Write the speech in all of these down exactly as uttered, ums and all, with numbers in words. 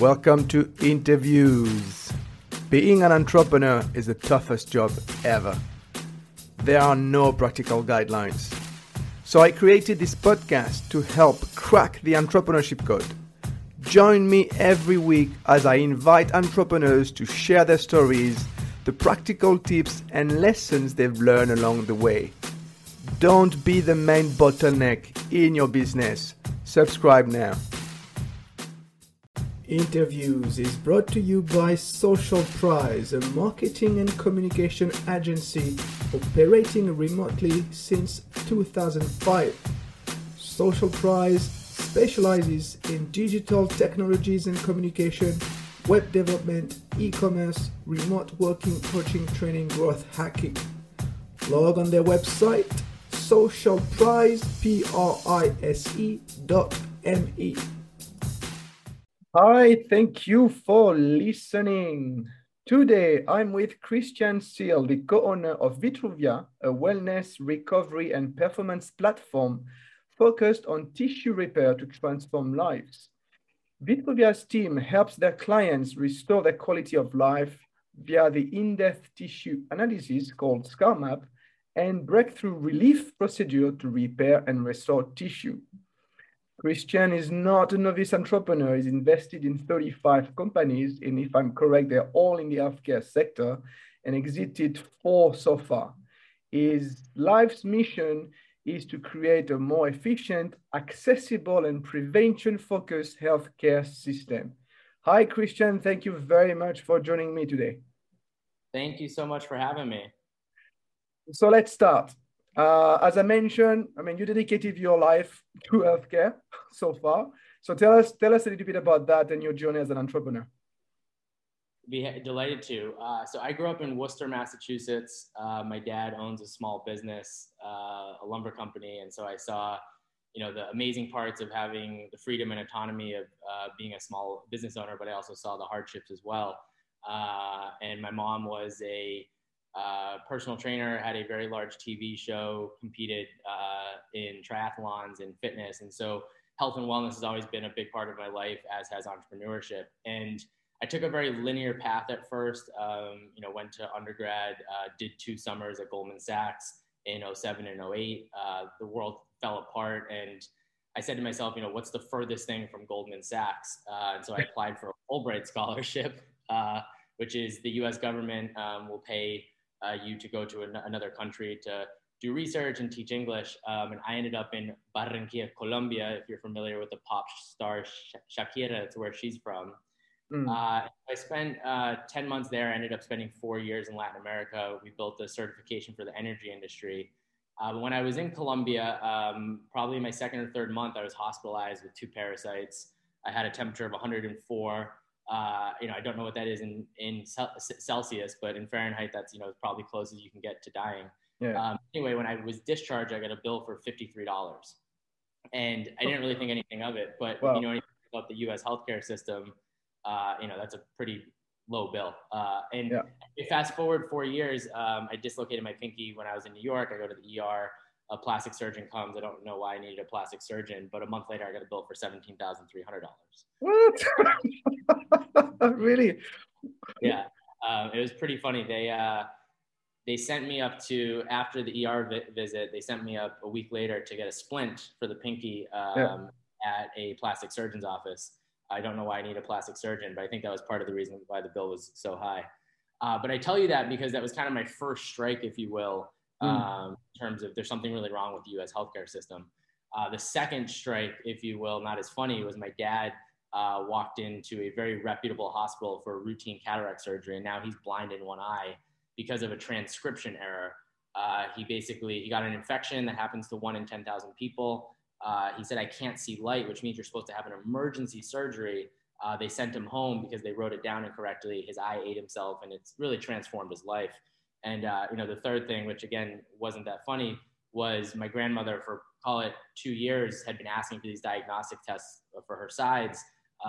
Welcome to Interviews. Being an entrepreneur is the toughest job ever. There are no practical guidelines. So I created this podcast to help crack the entrepreneurship code. Join me every week as I invite entrepreneurs to share their stories, the practical tips and lessons they've learned along the way. Don't be the main bottleneck in your business. Subscribe now. Interviews is brought to you by Socialprize, a marketing and communication agency operating remotely since two thousand five. Socialprize specializes in digital technologies and communication, web development, e-commerce, remote working, coaching, training, growth hacking. Log on their website, socialprize dot me. All right, thank you for listening. Today, I'm with Christian Seale, the co-owner of Vitruvia, a wellness, recovery, and performance platform focused on tissue repair to transform lives. Vitruvia's team helps their clients restore their quality of life via the in-depth tissue analysis called ScarMap and breakthrough relief procedure to repair and restore tissue. Christian is not a novice entrepreneur. He's invested in thirty-five companies, and if I'm correct, they're all in the healthcare sector, and exited four so far. His life's mission is to create a more efficient, accessible, and prevention-focused healthcare system. Hi, Christian. Thank you very much for joining me today. Thank you so much for having me. So let's start. Uh, as I mentioned, I mean, you dedicated your life to healthcare so far. So tell us, tell us a little bit about that and your journey as an entrepreneur. Be delighted to. Uh, so I grew up in Worcester, Massachusetts. Uh, my dad owns a small business, uh, a lumber company, and so I saw, you know, the amazing parts of having the freedom and autonomy of uh, being a small business owner, but I also saw the hardships as well. Uh, and my mom was a Uh, personal trainer, had a very large T V show, competed uh, in triathlons and fitness. And so health and wellness has always been a big part of my life, as has entrepreneurship. And I took a very linear path at first, um, you know, went to undergrad, uh, did two summers at Goldman Sachs in oh seven and oh eight. Uh, the world fell apart. And I said to myself, you know, what's the furthest thing from Goldman Sachs? Uh, and so I applied for a Fulbright scholarship, uh, which is the U S government um, will pay Uh, you to go to an- another country to do research and teach English. Um, and I ended up in Barranquilla, Colombia, if you're familiar with the pop star Sh- Shakira, it's where she's from. Mm. Uh, I spent uh, ten months there. I ended up spending four years in Latin America. We built a certification for the energy industry. Uh, but when I was in Colombia, um, probably my second or third month, I was hospitalized with two parasites. I had a temperature of one hundred four. Uh, you know, I don't know what that is in, in Celsius, but in Fahrenheit, that's, you know, probably close as you can get to dying. Yeah. Um, anyway, when I was discharged, I got a bill for fifty-three dollars. And I didn't really think anything of it, but wow. You know, anything about the U S healthcare system, uh, you know, that's a pretty low bill. Uh, and yeah. Fast forward four years, um, I dislocated my pinky when I was in New York. I go to the E R, a plastic surgeon comes. I don't know why I needed a plastic surgeon, but a month later I got a bill for seventeen thousand three hundred dollars. What? Really? Yeah. Um, it was pretty funny. They, uh, they sent me up to, after the E R vi- visit, they sent me up a week later to get a splint for the pinky um, yeah. at a plastic surgeon's office. I don't know why I need a plastic surgeon, but I think that was part of the reason why the bill was so high. Uh, but I tell you that because that was kind of my first strike, if you will, Mm. Um, in terms of there's something really wrong with the U S healthcare system. Uh, the second strike, if you will, not as funny, was my dad uh, walked into a very reputable hospital for routine cataract surgery, and now he's blind in one eye because of a transcription error. Uh, he basically, he got an infection that happens to one in ten thousand people. Uh, he said, I can't see light, which means you're supposed to have an emergency surgery. Uh, they sent him home because they wrote it down incorrectly. His eye ate himself, and it's really transformed his life. And, uh, you know, the third thing, which again, wasn't that funny, was my grandmother for, call it two years, had been asking for these diagnostic tests for her sides.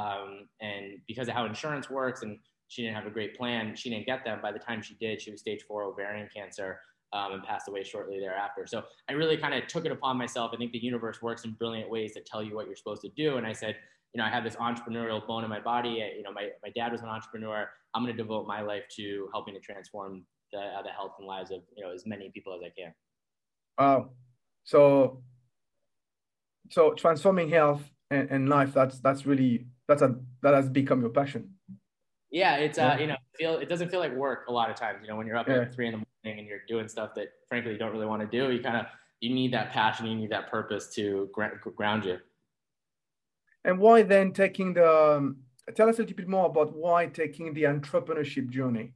Um, and because of how insurance works and she didn't have a great plan, she didn't get them. By the time she did, she was stage four ovarian cancer um, and passed away shortly thereafter. So I really kind of took it upon myself. I think the universe works in brilliant ways to tell you what you're supposed to do. And I said, you know, I have this entrepreneurial bone in my body. I, you know, my, my dad was an entrepreneur. I'm going to devote my life to helping to transform the, uh, the health and lives of, you know, as many people as I can. Wow. So, so transforming health and, and life, that's, that's really, that's a, that has become your passion. Yeah. It's, uh, you know, feel, it doesn't feel like work a lot of times, you know, when you're up yeah. at three in the morning and you're doing stuff that frankly you don't really want to do, you kind of, you need that passion, you need that purpose to ground you. And why then taking the, um, tell us a little bit more about why taking the entrepreneurship journey.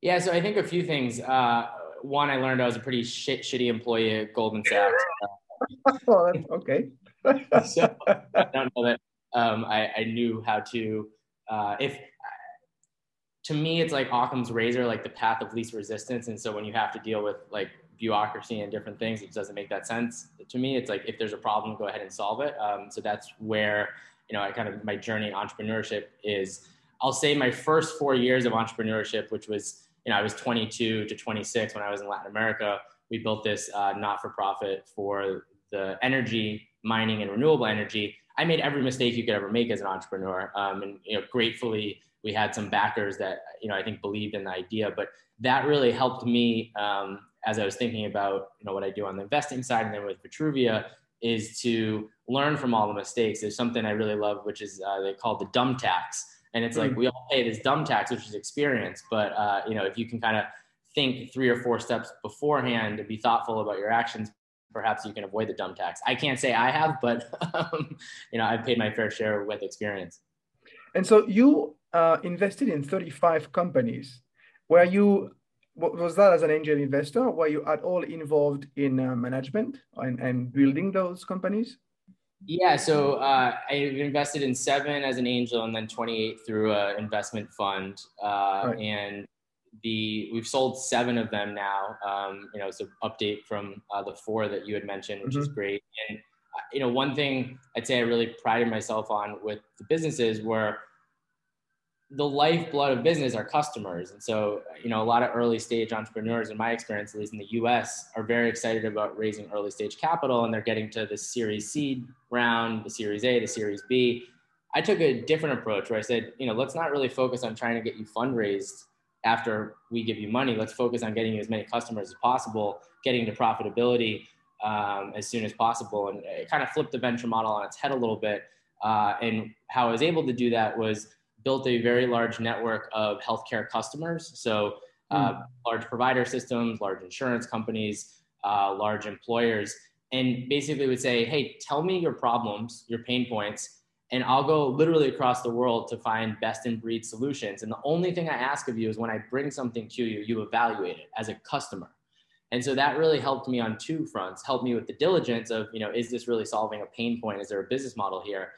Yeah, so I think a few things. Uh, one, I learned I was a pretty shit, shitty employee at Goldman Sachs. Oh, that's okay. So I don't know that um, I, I knew how to, uh, if, to me, it's like Occam's razor, like the path of least resistance. And so when you have to deal with like bureaucracy and different things, it doesn't make that sense to me. It's like, if there's a problem, go ahead and solve it. Um, so that's where, you know, I kind of, my journey in entrepreneurship is, I'll say my first four years of entrepreneurship, which was, you know, I was twenty-two to twenty-six when I was in Latin America. We built this uh, not-for-profit for the energy, mining and renewable energy. I made every mistake you could ever make as an entrepreneur. Um, and, you know, gratefully, we had some backers that, you know, I think believed in the idea, but that really helped me um, as I was thinking about, you know, what I do on the investing side and then with Vitruvia is to learn from all the mistakes. There's something I really love, which is uh, they call the dumb tax. And it's like, we all pay this dumb tax, which is experience. But, uh, you know, if you can kind of think three or four steps beforehand and be thoughtful about your actions, perhaps you can avoid the dumb tax. I can't say I have, but, um, you know, I've paid my fair share with experience. And so you uh, invested in thirty-five companies. Were you, was that as an angel investor? Were you at all involved in uh, management and, and building those companies? Yeah, so uh, I invested in seven as an angel and then twenty-eight through an investment fund. Uh, right. And the we've sold seven of them now. Um, you know, it's an update from uh, the four that you had mentioned, which mm-hmm. is great. And, you know, one thing I'd say I really prided myself on with the businesses were the lifeblood of business are customers. And so, you know, a lot of early stage entrepreneurs, in my experience, at least in the U S, are very excited about raising early stage capital, and they're getting to the Series C round, the Series A, the Series B. I took a different approach where I said, you know, let's not really focus on trying to get you fundraised after we give you money. Let's focus on getting you as many customers as possible, getting to profitability um, as soon as possible. And it kind of flipped the venture model on its head a little bit. Uh, and how I was able to do that was built a very large network of healthcare customers. So uh, mm. large provider systems, large insurance companies, uh, large employers, and basically would say, hey, tell me your problems, your pain points, and I'll go literally across the world to find best in breed solutions. And the only thing I ask of you is when I bring something to you, you evaluate it as a customer. And so that really helped me on two fronts, helped me with the diligence of, you know, is this really solving a pain point? Is there a business model here?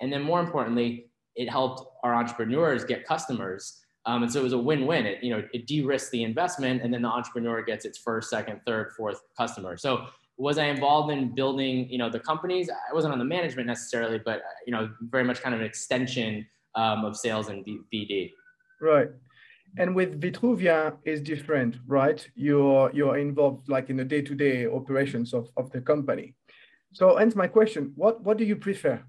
And then more importantly, it helped our entrepreneurs get customers. Um, and so it was a win-win. It, you know, it de-risked the investment, and then the entrepreneur gets its first, second, third, fourth customer. So was I involved in building, you know, the companies? I wasn't on the management necessarily, but, you know, very much kind of an extension um, of sales and B D. Right. And with Vitruvia is different, right? You're, you're involved like in the day-to-day operations of, of the company. So hence my question, what, what do you prefer?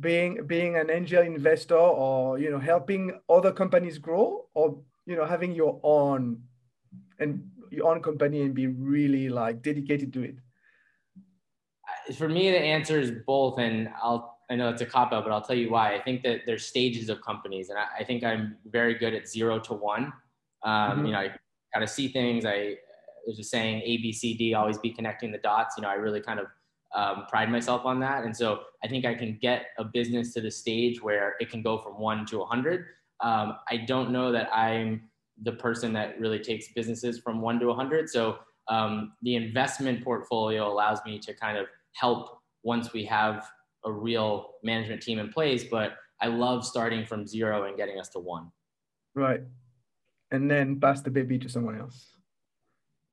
Being being an angel investor, or, you know, helping other companies grow, or, you know, having your own and your own company and be really like dedicated to it? For me, the answer is both, and I'll I know it's a cop out, but I'll tell you why. I think that there's stages of companies, and I, I think I'm very good at zero to one. Um, mm-hmm. You know, I kind of see things. I there's a saying A B C D, always be connecting the dots. You know, I really kind of Um, pride myself on that. And so I think I can get a business to the stage where it can go from one to a hundred. Um, I don't know that I'm the person that really takes businesses from one to a hundred. So um, the investment portfolio allows me to kind of help once we have a real management team in place, but I love starting from zero and getting us to one. Right. And then pass the baby to someone else.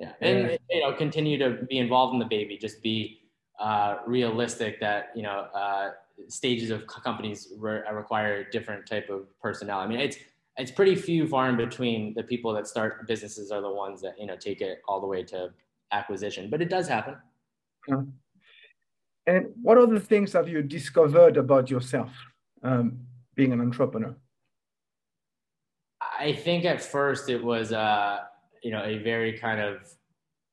Yeah. And, yeah. you know, continue to be involved in the baby, just be uh, realistic that, you know, uh, stages of co- companies re- require a different type of personnel. I mean, it's, it's pretty few far in between. The people that start businesses are the ones that, you know, take it all the way to acquisition, but it does happen. Yeah. And what are the things that you discovered about yourself um, being an entrepreneur? I think at first it was, uh, you know, a very kind of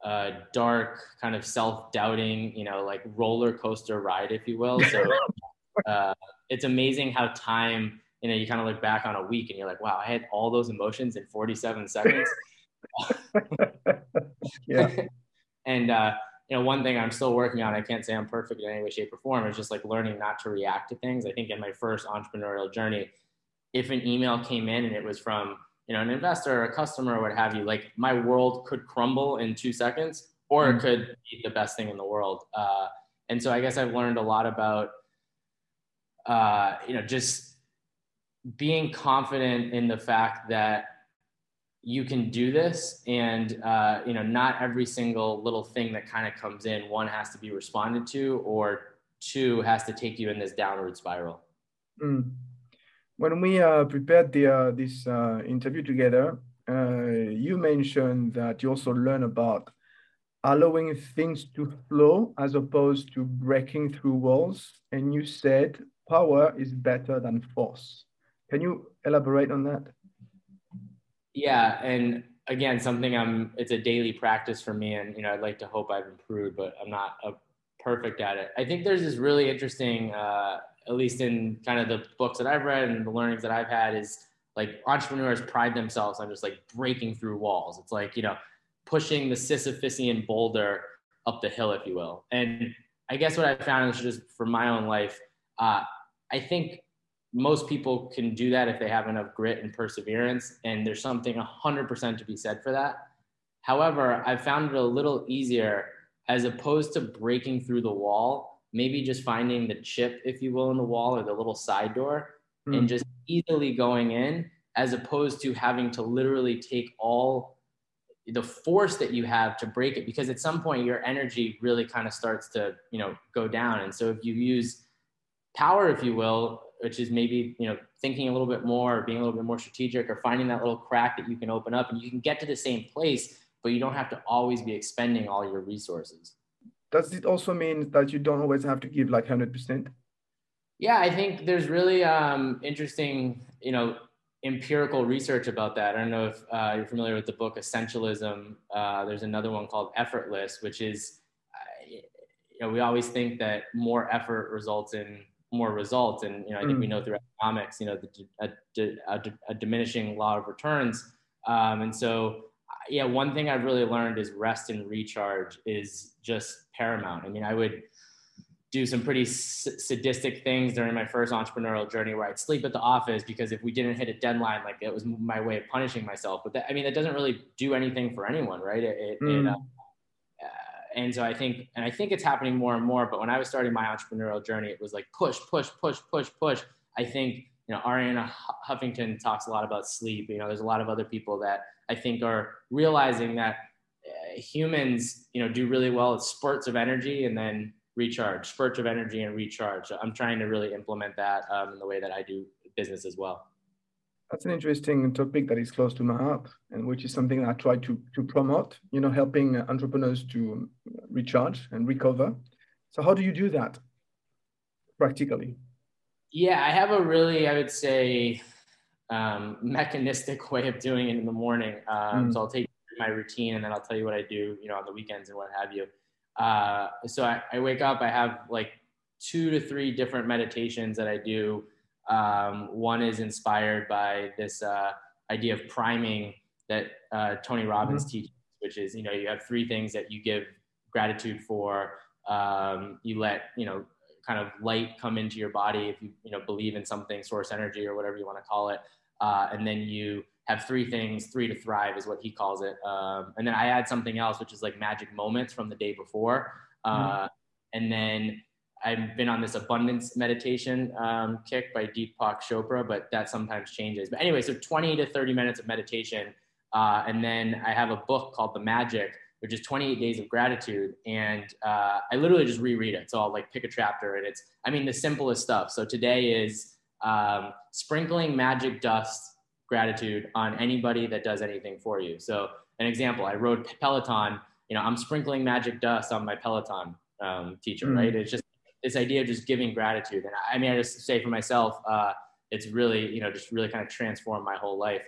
uh, dark kind of self-doubting, you know, like roller coaster ride, if you will. So uh, it's amazing how time, you know, you kind of look back on a week and you're like, wow, I had all those emotions in forty-seven seconds. Yeah. And, uh, you know, one thing I'm still working on, I can't say I'm perfect in any way, shape, or form, is just like learning not to react to things. I think in my first entrepreneurial journey, if an email came in and it was from, you know, an investor or a customer or what have you, like my world could crumble in two seconds or it could be the best thing in the world. Uh, and so I guess I've learned a lot about, uh, you know, just being confident in the fact that you can do this, and uh, you know, not every single little thing that kind of comes in, one has to be responded to, or two has to take you in this downward spiral. Mm. When we uh, prepared the, uh, this uh, interview together, uh, you mentioned that you also learn about allowing things to flow as opposed to breaking through walls. And you said power is better than force. Can you elaborate on that? Yeah. And again, something I'm, it's a daily practice for me. And, you know, I'd like to hope I've improved, but I'm not uh, perfect at it. I think there's this really interesting, uh, at least in kind of the books that I've read and the learnings that I've had, is like entrepreneurs pride themselves on just like breaking through walls. It's like, you know, pushing the Sisyphusian boulder up the hill, if you will. And I guess what I found is just from my own life, uh, I think most people can do that if they have enough grit and perseverance, and there's something one hundred percent to be said for that. However, I've found it a little easier, as opposed to breaking through the wall, maybe just finding the chip, if you will, in the wall, or the little side door, mm. and just easily going in, as opposed to having to literally take all the force that you have to break it, because at some point your energy really kind of starts to, you know, go down. And so if you use power, if you will, which is maybe, you know, thinking a little bit more, or being a little bit more strategic, or finding that little crack that you can open up, and you can get to the same place, but you don't have to always be expending all your resources. Does it also mean that you don't always have to give like one hundred percent? Yeah, I think there's really um, interesting, you know, empirical research about that. I don't know if uh, you're familiar with the book Essentialism. Uh, there's another one called Effortless, which is, uh, you know, we always think that more effort results in more results. And, you know, I think we know through economics, you know, the, a, a, a diminishing law of returns. Um, and so, yeah, one thing I've really learned is rest and recharge is just paramount. I mean, I would do some pretty s- sadistic things during my first entrepreneurial journey, where I'd sleep at the office because if we didn't hit a deadline, like it was my way of punishing myself. But that, I mean, that doesn't really do anything for anyone, right? It, it, mm. it uh, And so I think, and I think it's happening more and more, but when I was starting my entrepreneurial journey, it was like push, push, push, push, push. I think, you know, Ariana Huffington talks a lot about sleep. You know, there's a lot of other people that I think are realizing that uh, humans, you know, do really well at spurts of energy and then recharge, spurts of energy and recharge. So I'm trying to really implement that um, in the way that I do business as well. That's an interesting topic that is close to my heart, and which is something I try to, to promote, you know, helping entrepreneurs to recharge and recover. So how do you do that practically? Yeah, I have a really, I would say, um, mechanistic way of doing it in the morning. Um, mm. So I'll take my routine and then I'll tell you what I do, you know, on the weekends and what have you. Uh, so I, I wake up, I have like two to three different meditations that I do. Um, one is inspired by this, uh, idea of priming that, uh, Tony Robbins mm-hmm. teaches, which is, you know, you have three things that you give gratitude for, um, you let, you know, kind of light come into your body. If you, you know, believe in something, source energy or whatever you want to call it. Uh, and then you have three things, three to thrive is what he calls it. Um, and then I add something else, which is like magic moments from the day before. Uh, mm-hmm. and then I've been on this abundance meditation um, kick by Deepak Chopra, but that sometimes changes. But anyway, so twenty to thirty minutes of meditation. Uh, and then I have a book called The Magic, which is twenty-eight days of gratitude. And uh, I literally just reread it. So I'll like pick a chapter and it's, I mean, the simplest stuff. So today is um, sprinkling magic dust gratitude on anybody that does anything for you. So an example, I rode Peloton, you know, I'm sprinkling magic dust on my Peloton um, teacher, mm-hmm. right? It's just, this idea of just giving gratitude. And I mean, I just say for myself, uh, it's really, you know, just really kind of transformed my whole life.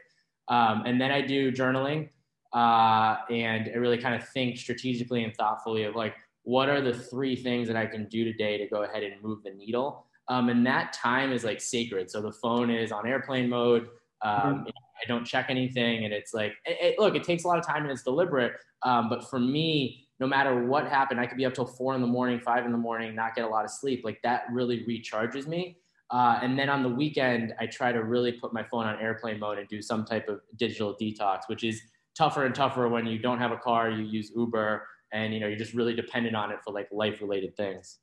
Um, and then I do journaling, uh, and I really kind of think strategically and thoughtfully of like, what are the three things that I can do today to go ahead and move the needle? Um, and that time is like sacred. So the phone is on airplane mode. Um, mm-hmm. you know, I don't check anything. And it's like, it, it, look, it takes a lot of time and it's deliberate. Um, but for me, no matter what happened, I could be up till four in the morning, five in the morning, not get a lot of sleep. Like that really recharges me. Uh, and then on the weekend, I try to really put my phone on airplane mode and do some type of digital detox, which is tougher and tougher when you don't have a car, you use Uber, and you know, you're just really dependent on it for like life-related things.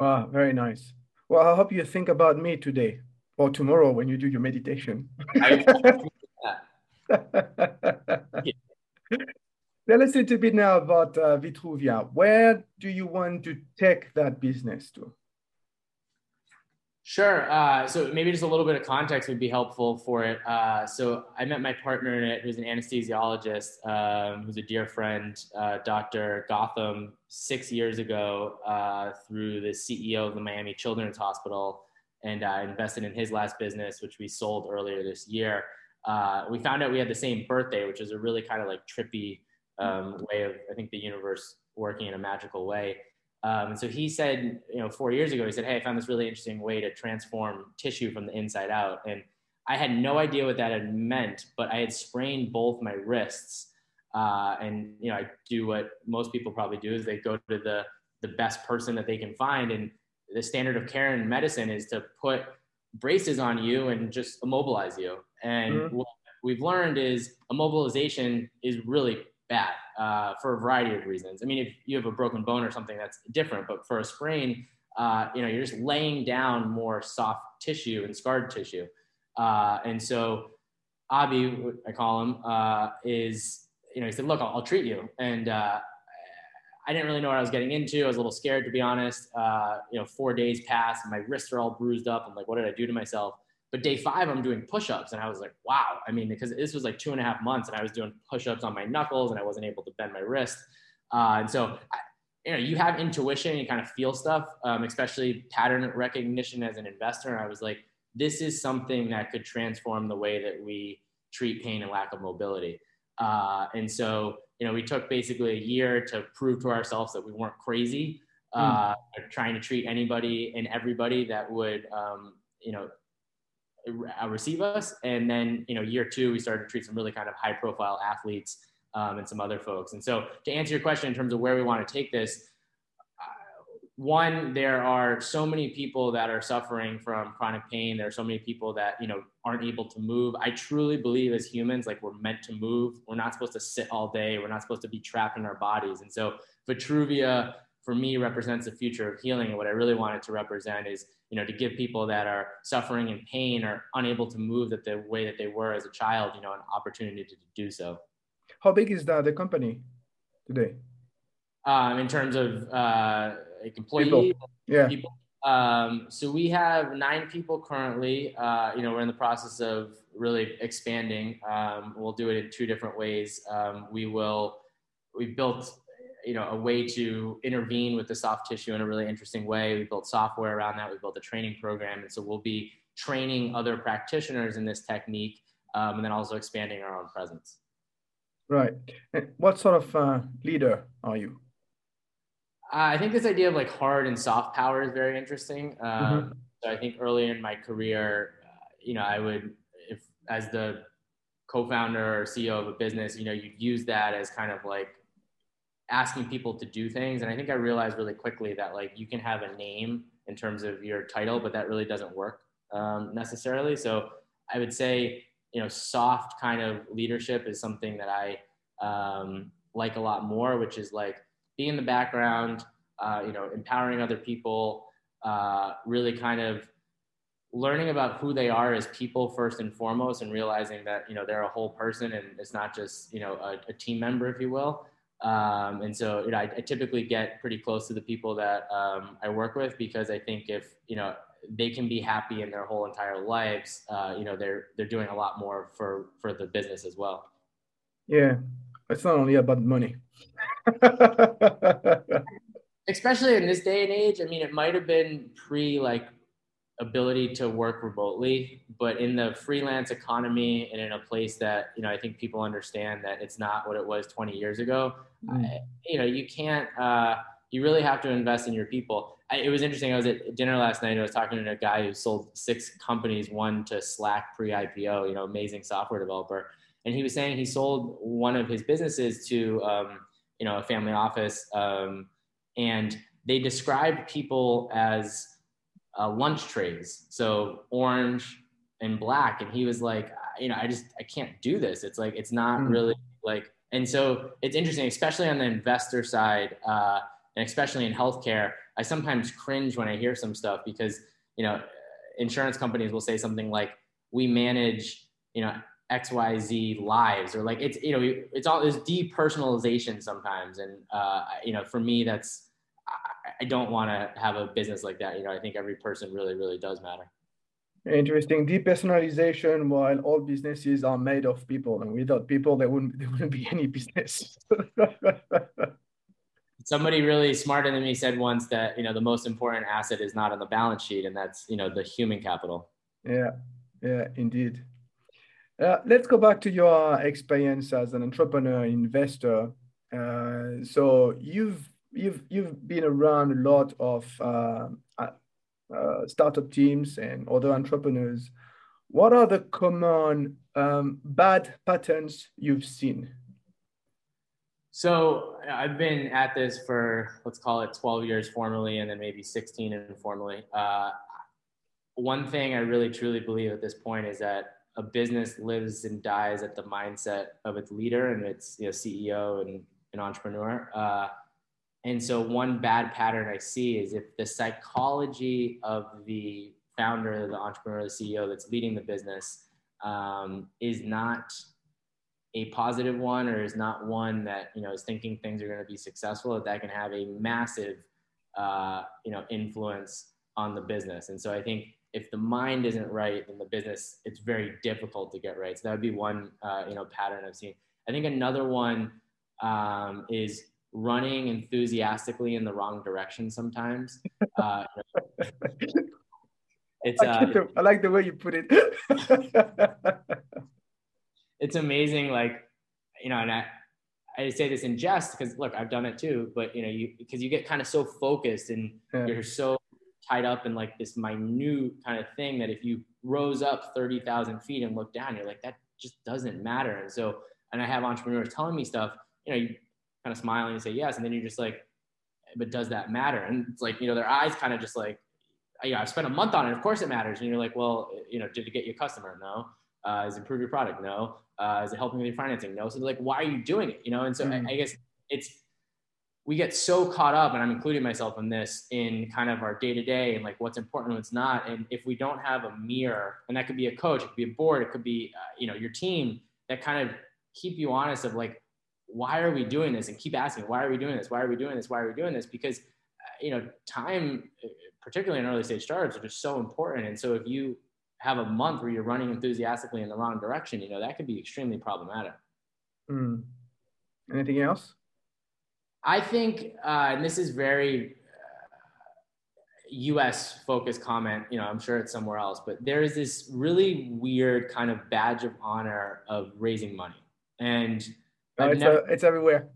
Wow, very nice. Well, I hope you think about me today or tomorrow when you do your meditation. I yeah. Now let's talk a bit now about uh, Vitruvia. Where do you want to take that business to? Sure. Uh, so maybe just a little bit of context would be helpful for it. Uh, so I met my partner in it, who's an anesthesiologist, um, who's a dear friend, uh, Doctor Gotham, six years ago uh, through the C E O of the Miami Children's Hospital, and uh, invested in his last business, which we sold earlier this year. Uh, we found out we had the same birthday, which is a really kind of like trippy um, way of, I think, the universe working in a magical way. Um, and so he said, you know, four years ago, he said, hey, I found this really interesting way to transform tissue from the inside out. And I had no idea what that had meant, but I had sprained both my wrists. Uh, and, you know, I do what most people probably do is they go to the, the best person that they can find. And the standard of care in medicine is to put braces on you and just immobilize you. And mm-hmm. what we've learned is immobilization is really bad uh, for a variety of reasons. I mean, if you have a broken bone or something, that's different, but for a sprain, uh, you know, you're just laying down more soft tissue and scarred tissue. Uh, and so Abhi, what I call him, uh, is, you know, he said, look, I'll, I'll treat you. And uh, I didn't really know what I was getting into. I was a little scared, to be honest. Uh, you know, four days passed, my wrists are all bruised up. I'm like, what did I do to myself? But day five, I'm doing push-ups. And I was like, wow. I mean, because this was like two and a half months and I was doing push-ups on my knuckles and I wasn't able to bend my wrist. Uh, and so, I, you know, you have intuition, you kind of feel stuff, um, especially pattern recognition as an investor. And I was like, this is something that could transform the way that we treat pain and lack of mobility. Uh, and so, you know, we took basically a year to prove to ourselves that we weren't crazy, uh, mm. trying to treat anybody and everybody that would, um, you know, receive us. And then, you know, year two, we started to treat some really kind of high profile athletes um, and some other folks. And so to answer your question in terms of where we want to take this, uh, one, there are so many people that are suffering from chronic pain. There are so many people that, you know, aren't able to move. I truly believe as humans, like we're meant to move. We're not supposed to sit all day. We're not supposed to be trapped in our bodies. And so Vitruvia for me represents the future of healing. And what I really wanted to represent is, you know, to give people that are suffering in pain or unable to move that the way that they were as a child, you know, an opportunity to do so. How big is the, the company today? Um, in terms of uh, employees, people. Yeah. people. Um, so we have nine people currently. Uh, you know, we're in the process of really expanding. Um, we'll do it in two different ways. Um, we will, we've built you know, a way to intervene with the soft tissue in a really interesting way. We built software around that. We built a training program. And so we'll be training other practitioners in this technique um, and then also expanding our own presence. Right. What sort of uh, leader are you? Uh, I think this idea of like hard and soft power is very interesting. Um, mm-hmm. So I think early in my career, uh, you know, I would, if as the co-founder or C E O of a business, you know, you'd use that as kind of like asking people to do things. And I think I realized really quickly that like you can have a name in terms of your title, but that really doesn't work um, necessarily. So I would say, you know, soft kind of leadership is something that I um, like a lot more, which is like being in the background, uh, you know, empowering other people, uh, really kind of learning about who they are as people first and foremost, and realizing that, you know, they're a whole person and it's not just, you know, a, a team member, if you will. Um, and so, you know, I, I typically get pretty close to the people that um, I work with, because I think if, you know, they can be happy in their whole entire lives, uh, you know, they're they're doing a lot more for, for the business as well. Yeah, it's not only about money. especially in this day and age, I mean, it might have been pre like ability to work remotely, but in the freelance economy and in a place that, you know, I think people understand that it's not what it was twenty years ago, mm. I, you know, you can't, uh, you really have to invest in your people. I, it was interesting. I was at dinner last night and I was talking to a guy who sold six companies, one to Slack pre I P O, you know, amazing software developer. And he was saying he sold one of his businesses to, um, you know, a family office. Um, and they described people as uh, lunch trays. So orange and black. And he was like, you know, I just, I can't do this. It's like, it's not really like, and so it's interesting, especially on the investor side, uh, and especially in healthcare, I sometimes cringe when I hear some stuff because, you know, insurance companies will say something like, we manage, you know, X Y Z lives, or like, it's, you know, it's all this depersonalization sometimes. And, uh, you know, for me, that's, I, I don't want to have a business like that. You know, I think every person really, really does matter. Interesting. Depersonalization, while all businesses are made of people, and without people, there wouldn't, there wouldn't be any business. Somebody really smarter than me said once that, you know, the most important asset is not on the balance sheet, and that's, you know, the human capital. Yeah, yeah, indeed. Uh, let's go back to your experience as an entrepreneur, investor. Uh, so you've you've you've been around a lot of uh, uh, startup teams and other entrepreneurs. What are the common um, bad patterns you've seen? So I've been at this for, let's call it twelve years formally, and then maybe sixteen informally. Uh, one thing I really truly believe at this point is that a business lives and dies at the mindset of its leader and its, you know, C E O and an entrepreneur. Uh, and so one bad pattern I see is if the psychology of the founder, the entrepreneur, the C E O that's leading the business um, is not a positive one, or is not one that, you know, is thinking things are going to be successful, that, that can have a massive, uh, you know, influence on the business. And so I think if the mind isn't right, then the business, it's very difficult to get right. So that would be one, uh, you know, pattern I've seen. I think another one um, is running enthusiastically in the wrong direction sometimes. Uh, it's, uh, I like the way you put it. It's amazing, like, you know, and I, I say this in jest because, look, I've done it too, but, you know, you because you get kind of so focused and yeah. you're so tied up in like this minute kind of thing that if you rose up thirty thousand feet and look down, you're like, that just doesn't matter. And so, and I have entrepreneurs telling me stuff, you know, you kind of smile and you say yes, and then you're just like, but does that matter? And it's like, you know, their eyes kind of just like, you know, I've spent a month on it, of course it matters. And you're like, well, you know, did it get you a customer? No. Uh, is it improve your product? No. Uh, is it helping with your financing? No. So like, why are you doing it? You know? And so mm-hmm. I, I guess it's, we get so caught up, and I'm including myself in this, in kind of our day to day and like what's important, what's not. And if we don't have a mirror, and that could be a coach, it could be a board, it could be, uh, you know, your team, that kind of keep you honest of like, why are we doing this? And keep asking, why are we doing this? Why are we doing this? Why are we doing this? Because, uh, you know, time, particularly in early stage startups, are just so important. And so if you have a month where you're running enthusiastically in the wrong direction, you know, that could be extremely problematic. Mm. Anything else? I think, uh, and this is very uh, U S focused comment, you know, I'm sure it's somewhere else, but there is this really weird kind of badge of honor of raising money. And oh, it's, never, a, it's everywhere.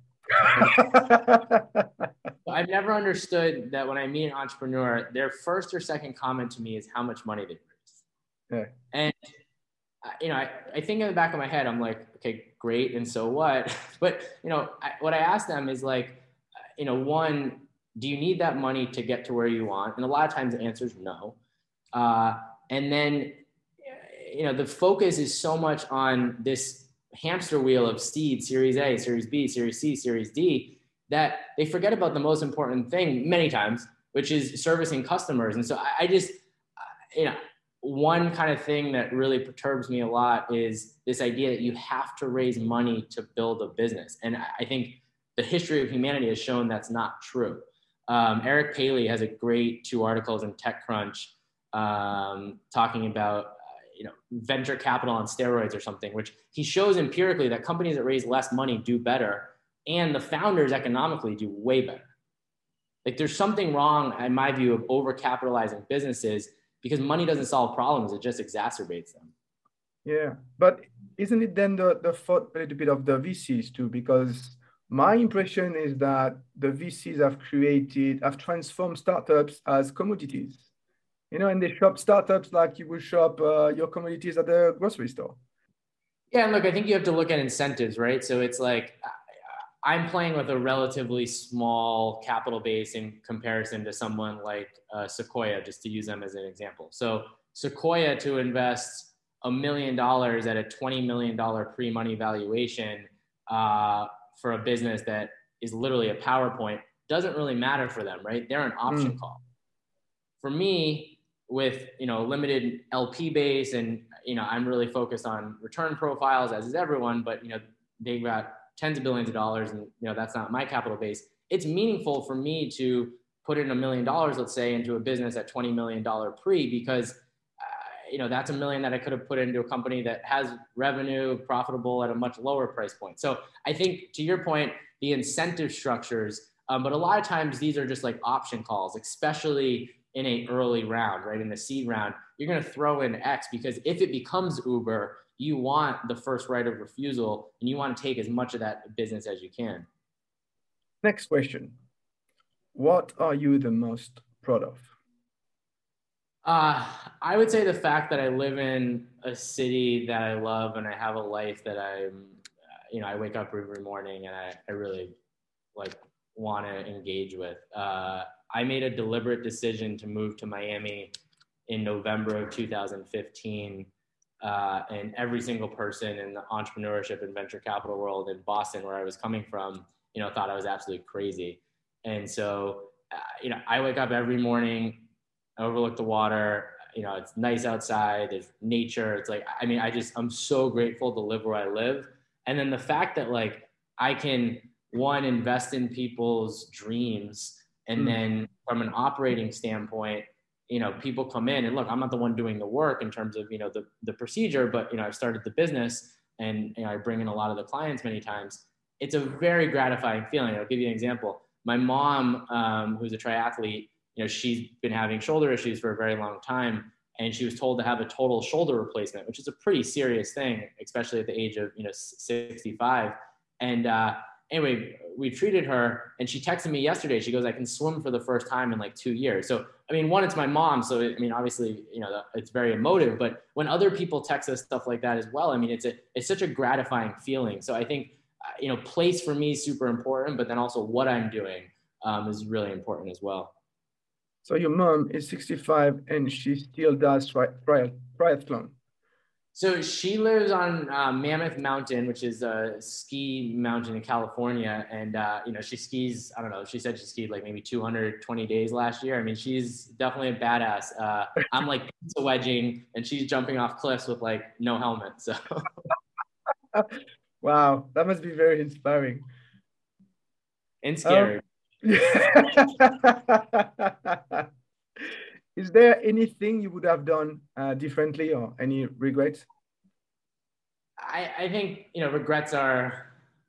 I've never understood that when I meet an entrepreneur, their first or second comment to me is how much money they Yeah. And, you know, I, I think in the back of my head, I'm like, okay, great. And so what? But, you know, I, what I ask them is like, you know, one, do you need that money to get to where you want? And a lot of times the answer is no. Uh, and then, you know, the focus is so much on this hamster wheel of seed, series A, series B, series C, series D, that they forget about the most important thing many times, which is servicing customers. And so I, I just, you know, one kind of thing that really perturbs me a lot is this idea that you have to raise money to build a business. And I think the history of humanity has shown that's not true. Um, Eric Paley has a great two articles in TechCrunch um, talking about, uh, you know, venture capital on steroids or something, which he shows empirically that companies that raise less money do better, and the founders economically do way better. Like there's something wrong, in my view, of overcapitalizing businesses because money doesn't solve problems. It just exacerbates them. Yeah. But isn't it then the, the fault a little bit of the V Cs too? Because my impression is that the V Cs have created, have transformed startups as commodities. You know, and they shop startups like you would shop uh, your commodities at the grocery store. Yeah, and look, I think you have to look at incentives, right? So it's like, I'm playing with a relatively small capital base in comparison to someone like uh, Sequoia, just to use them as an example. So Sequoia to invest a million dollars at a twenty million dollars pre-money valuation uh, for a business that is literally a PowerPoint doesn't really matter for them, right? They're an option mm. call. For me, with, you know, limited L P base and, you know, I'm really focused on return profiles as is everyone, but, you know, they've got tens of billions of dollars and, you know, that's not my capital base. It's meaningful for me to put in a million dollars, let's say, into a business at twenty million dollars pre, because, uh, you know, that's a million that I could have put into a company that has revenue profitable at a much lower price point. So I think to your point, the incentive structures, um, but a lot of times these are just like option calls, especially in an early round, right? In the seed round, you're going to throw in X because if it becomes Uber, you want the first right of refusal and you want to take as much of that business as you can. Next question. What are you the most proud of? Uh, I would say the fact that I live in a city that I love and I have a life that I'm, you know, I wake up every morning and I, I really like want to engage with. Uh, I made a deliberate decision to move to Miami in November of two thousand fifteen. Uh, and every single person in the entrepreneurship and venture capital world in Boston, where I was coming from, you know, thought I was absolutely crazy. And so, uh, you know, I wake up every morning, I overlook the water, you know, it's nice outside, there's nature. It's like, I mean, I just, I'm so grateful to live where I live. And then the fact that like, I can, one, invest in people's dreams. And then from an operating standpoint, you know, people come in and look, I'm not the one doing the work in terms of, you know, the, the procedure, but, you know, I've started the business and, you know, I bring in a lot of the clients many times. It's a very gratifying feeling. I'll give you an example. My mom, um, who's a triathlete, you know, she's been having shoulder issues for a very long time. And she was told to have a total shoulder replacement, which is a pretty serious thing, especially at the age of, you know, sixty-five. And, uh, Anyway, we treated her and she texted me yesterday. She goes, I can swim for the first time in like two years. So, I mean, one, it's my mom. So, I mean, obviously, you know, it's very emotive, but when other people text us stuff like that as well, I mean, it's a, it's such a gratifying feeling. So I think, you know, place for me is super important, but then also what I'm doing um, is really important as well. So your mom is sixty-five and she still does tri- tri- triathlon. So she lives on uh, Mammoth Mountain, which is a ski mountain in California. And, uh, you know, she skis, I don't know, she said she skied like maybe two hundred twenty days last year. I mean, she's definitely a badass. Uh, I'm like pizza wedging and she's jumping off cliffs with like no helmet. So, wow, that must be very inspiring. And scary. Um... Is there anything you would have done uh, differently or any regrets? I, I think, you know, regrets are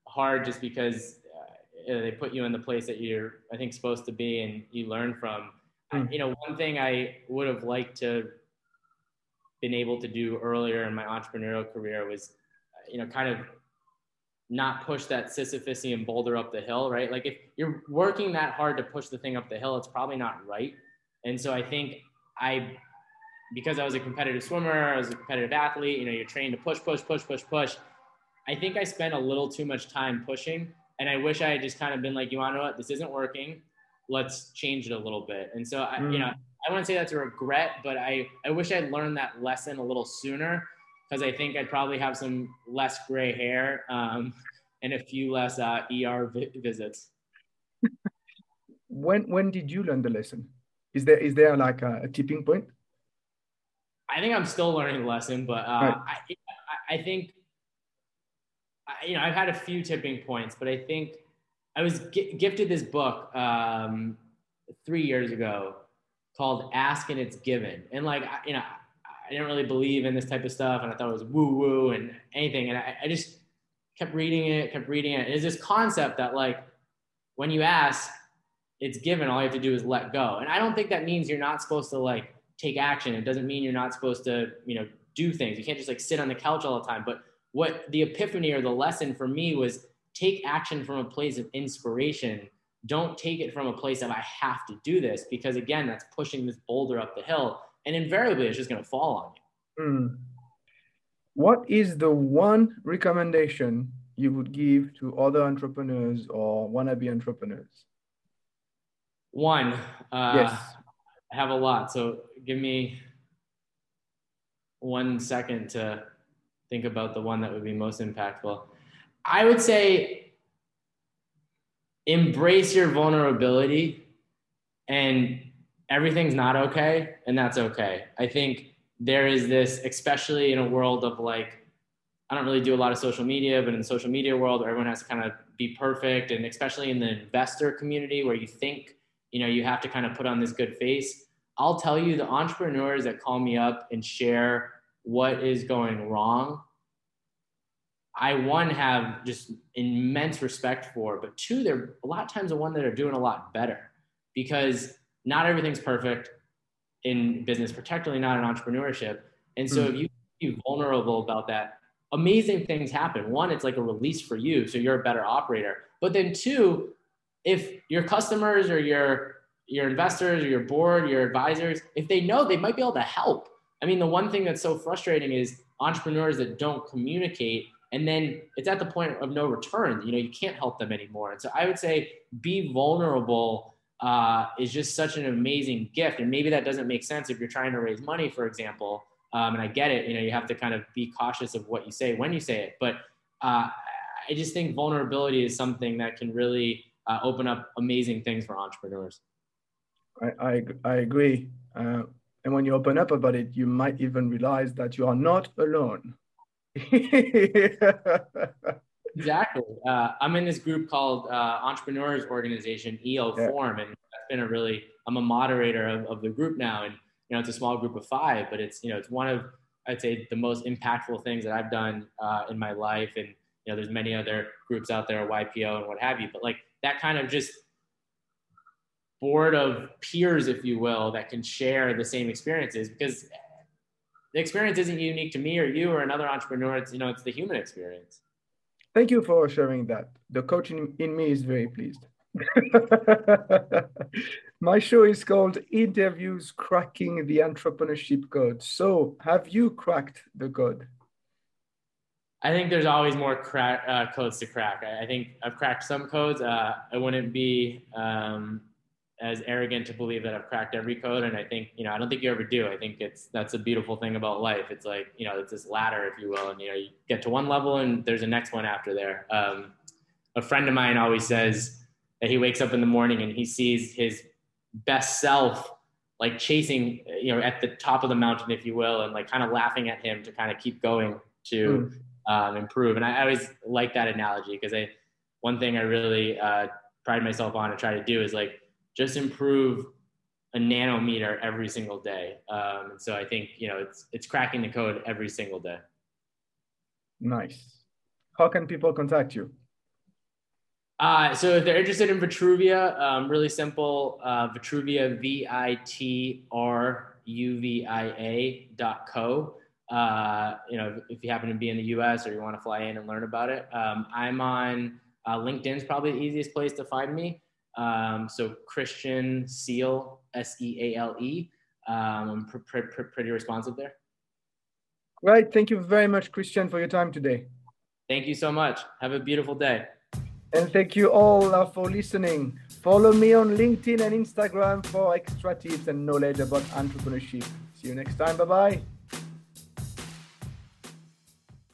hard just because uh, you know, they put you in the place that you're, I think, supposed to be and you learn from. Mm. I, you know, one thing I would have liked to been able to do earlier in my entrepreneurial career was, you know, kind of not push that Sisyphusian boulder up the hill, right? Like if you're working that hard to push the thing up the hill, it's probably not right. And so I think I, because I was a competitive swimmer, I was a competitive athlete, you know, you're trained to push, push, push, push, push. I think I spent a little too much time pushing. And I wish I had just kind of been like, you know what, this isn't working. Let's change it a little bit. And so, I, mm. you know, I wouldn't say that's a regret, but I, I wish I'd learned that lesson a little sooner because I think I'd probably have some less gray hair um, and a few less uh, E R vi- visits. When when did you learn the lesson? Is there is there like a, a tipping point? I think I'm still learning the lesson, but uh, right. I, I think, you know, I've had a few tipping points, but I think I was g- gifted this book um, three years ago called Ask and It's Given. And like, I, you know, I didn't really believe in this type of stuff and I thought it was woo woo and anything. And I, I just kept reading it, kept reading it. And it's this concept that like, when you ask, it's given. All you have to do is let go. And I don't think that means you're not supposed to like take action. It doesn't mean you're not supposed to, you know, do things. You can't just like sit on the couch all the time. But what the epiphany or the lesson for me was, take action from a place of inspiration. Don't take it from a place of I have to do this, because again, that's pushing this boulder up the hill and invariably it's just going to fall on you. Mm. What is the one recommendation you would give to other entrepreneurs or wannabe entrepreneurs? One, uh, yes. I have a lot. So give me one second to think about the one that would be most impactful. I would say embrace your vulnerability, and everything's not okay, and that's okay. I think there is this, especially in a world of like, I don't really do a lot of social media, but in the social media world, where everyone has to kind of be perfect, and especially in the investor community where you think, you know, you have to kind of put on this good face. I'll tell you, the entrepreneurs that call me up and share what is going wrong, I one, have just immense respect for, but two, they're a lot of times the one that are doing a lot better, because not everything's perfect in business, particularly not in entrepreneurship. And so mm-hmm. if you be vulnerable about that, amazing things happen. One, it's like a release for you, so you're a better operator. But then two, if your customers or your your investors or your board, your advisors, if they know, they might be able to help. I mean, the one thing that's so frustrating is entrepreneurs that don't communicate, and then it's at the point of no return. You know, you can't help them anymore. And so I would say be vulnerable uh, is just such an amazing gift. And maybe that doesn't make sense if you're trying to raise money, for example. Um, and I get it, you know, you have to kind of be cautious of what you say when you say it. But uh, I just think vulnerability is something that can really uh, open up amazing things for entrepreneurs. I, I, I agree. Uh, and when you open up about it, you might even realize that you are not alone. Exactly. Uh, I'm in this group called uh, Entrepreneurs Organization, E O Forum, yeah. and I've been a really, I'm a moderator of, of the group now. And, you know, it's a small group of five, but it's, you know, it's one of, I'd say, the most impactful things that I've done uh, in my life. And, you know, there's many other groups out there, Y P O and what have you, but like that kind of just board of peers, if you will, that can share the same experiences, because the experience isn't unique to me or you or another entrepreneur. It's, you know, it's the human experience. Thank you for sharing that. The coach in, in me is very pleased. My show is called Interviews Cracking the Entrepreneurship Code. So have you cracked the code? I think there's always more crack, uh, codes to crack. I, I think I've cracked some codes. Uh, I wouldn't be um, as arrogant to believe that I've cracked every code. And I think, you know, I don't think you ever do. I think it's, that's a beautiful thing about life. It's like, you know, it's this ladder, if you will. And, you know, you get to one level and there's a next one after there. Um, a friend of mine always says that he wakes up in the morning and he sees his best self, like chasing, you know, at the top of the mountain, if you will, and like kind of laughing at him to kind of keep going to um, improve. And I, I always like that analogy, because I, one thing I really uh, pride myself on and try to do is like, just improve a nanometer every single day. Um, and so I think, you know, it's it's cracking the code every single day. Nice. How can people contact you? Uh, so if they're interested in Vitruvia, um, really simple, uh, Vitruvia, V I T R U V I A dot co. Uh, you know, if you happen to be in the U S or you want to fly in and learn about it, um, I'm on uh, LinkedIn's probably the easiest place to find me. Um, so Christian Seale, S E A L E. Um, I'm pr- pr- pretty responsive there. Right. Thank you very much, Christian, for your time today. Thank you so much. Have a beautiful day. And thank you all uh, for listening. Follow me on LinkedIn and Instagram for extra tips and knowledge about entrepreneurship. See you next time. Bye-bye.